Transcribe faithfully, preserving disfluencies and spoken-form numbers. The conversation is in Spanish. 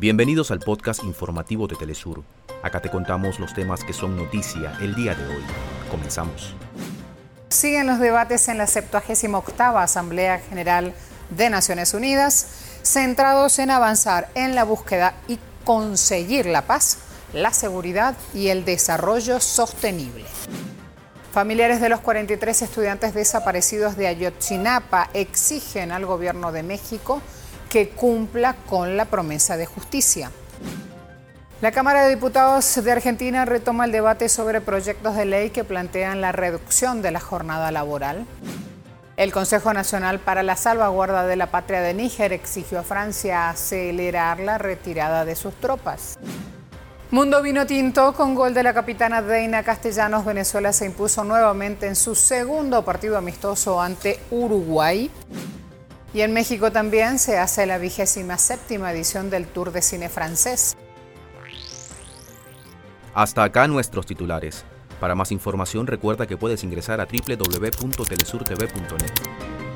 Bienvenidos al podcast informativo de Telesur. Acá te contamos los temas que son noticia el día de hoy. Comenzamos. Siguen los debates en la septuagésima octava Asamblea General de Naciones Unidas, centrados en avanzar en la búsqueda y conseguir la paz, la seguridad y el desarrollo sostenible. Familiares de los cuarenta y tres estudiantes desaparecidos de Ayotzinapa exigen al gobierno de México que cumpla con la promesa de justicia. La Cámara de Diputados de Argentina retoma el debate sobre proyectos de ley que plantean la reducción de la jornada laboral. El Consejo Nacional para la Salvaguarda de la Patria de Níger exigió a Francia acelerar la retirada de sus tropas. Mundo vino tinto con gol de la capitana Deina Castellanos. Venezuela se impuso nuevamente en su segundo partido amistoso ante Uruguay. Y en México también se hace la vigésima séptima edición del Tour de Cine Francés. Hasta acá nuestros titulares. Para más información recuerda que puedes ingresar a doble u doble u doble u punto telesur t v punto net.